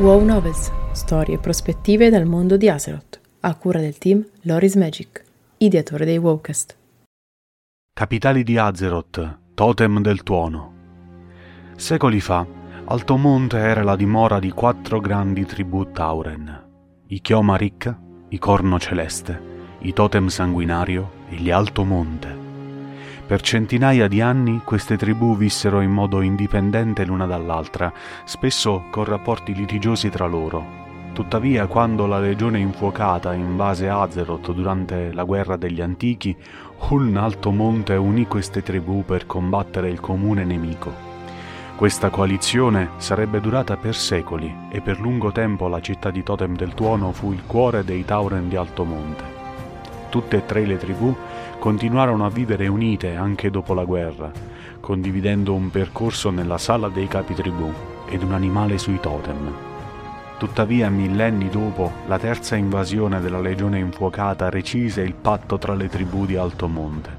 WoW Novels, storie e prospettive dal mondo di Azeroth, a cura del team Lore is Magic, ideatore dei WoWcast. Capitali di Azeroth, Totem del Tuono. Secoli fa, Alto Monte era la dimora di quattro grandi tribù Tauren, i Chioma Ricca, i Corno Celeste, i Totem Sanguinario e gli Alto Monte. Per centinaia di anni queste tribù vissero in modo indipendente l'una dall'altra, spesso con rapporti litigiosi tra loro. Tuttavia, quando la Legione Infuocata invase Azeroth durante la Guerra degli Antichi, Huln Altomonte unì queste tribù per combattere il comune nemico. Questa coalizione sarebbe durata per secoli e per lungo tempo la città di Totem del Tuono fu il cuore dei Tauren di Altomonte. Tutte e tre le tribù continuarono a vivere unite anche dopo la guerra, condividendo un percorso nella sala dei capi tribù ed un animale sui totem. Tuttavia, millenni dopo, la terza invasione della Legione Infuocata recise il patto tra le tribù di Alto Monte.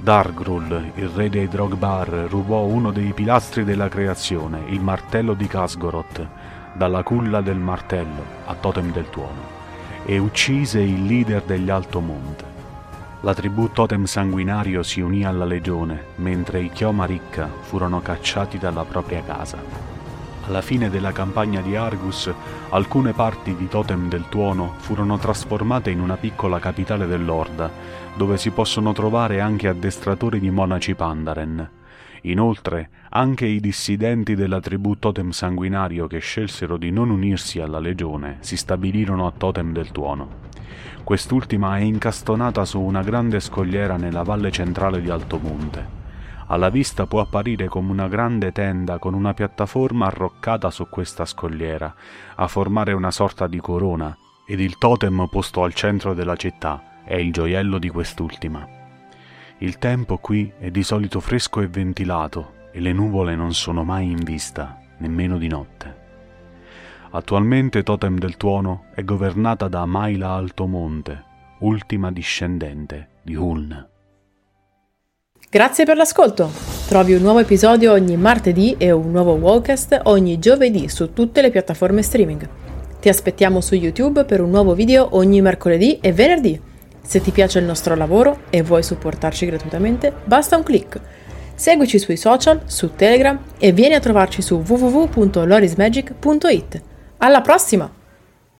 Dargrul, il re dei Drogbar, rubò uno dei pilastri della creazione, il martello di Khaz'goroth, dalla culla del martello a Totem del Tuono, e uccise il leader degli Alto Monte. La tribù Totem Sanguinario si unì alla legione, mentre i Chioma Ricca furono cacciati dalla propria casa. Alla fine della campagna di Argus, alcune parti di Totem del Tuono furono trasformate in una piccola capitale dell'Orda, dove si possono trovare anche addestratori di monaci Pandaren. Inoltre, anche i dissidenti della tribù Totem Sanguinario che scelsero di non unirsi alla legione si stabilirono a Totem del Tuono. Quest'ultima è incastonata su una grande scogliera nella valle centrale di Alto Monte. Alla vista può apparire come una grande tenda con una piattaforma arroccata su questa scogliera, a formare una sorta di corona, ed il totem posto al centro della città è il gioiello di quest'ultima. Il tempo qui è di solito fresco e ventilato e le nuvole non sono mai in vista, nemmeno di notte. Attualmente Totem del Tuono è governata da Myla Altomonte, ultima discendente di Huln. Grazie per l'ascolto! Trovi un nuovo episodio ogni martedì e un nuovo WoWcast ogni giovedì su tutte le piattaforme streaming. Ti aspettiamo su YouTube per un nuovo video ogni mercoledì e venerdì. Se ti piace il nostro lavoro e vuoi supportarci gratuitamente, basta un click. Seguici sui social, su Telegram e vieni a trovarci su www.lorismagic.it. Alla prossima!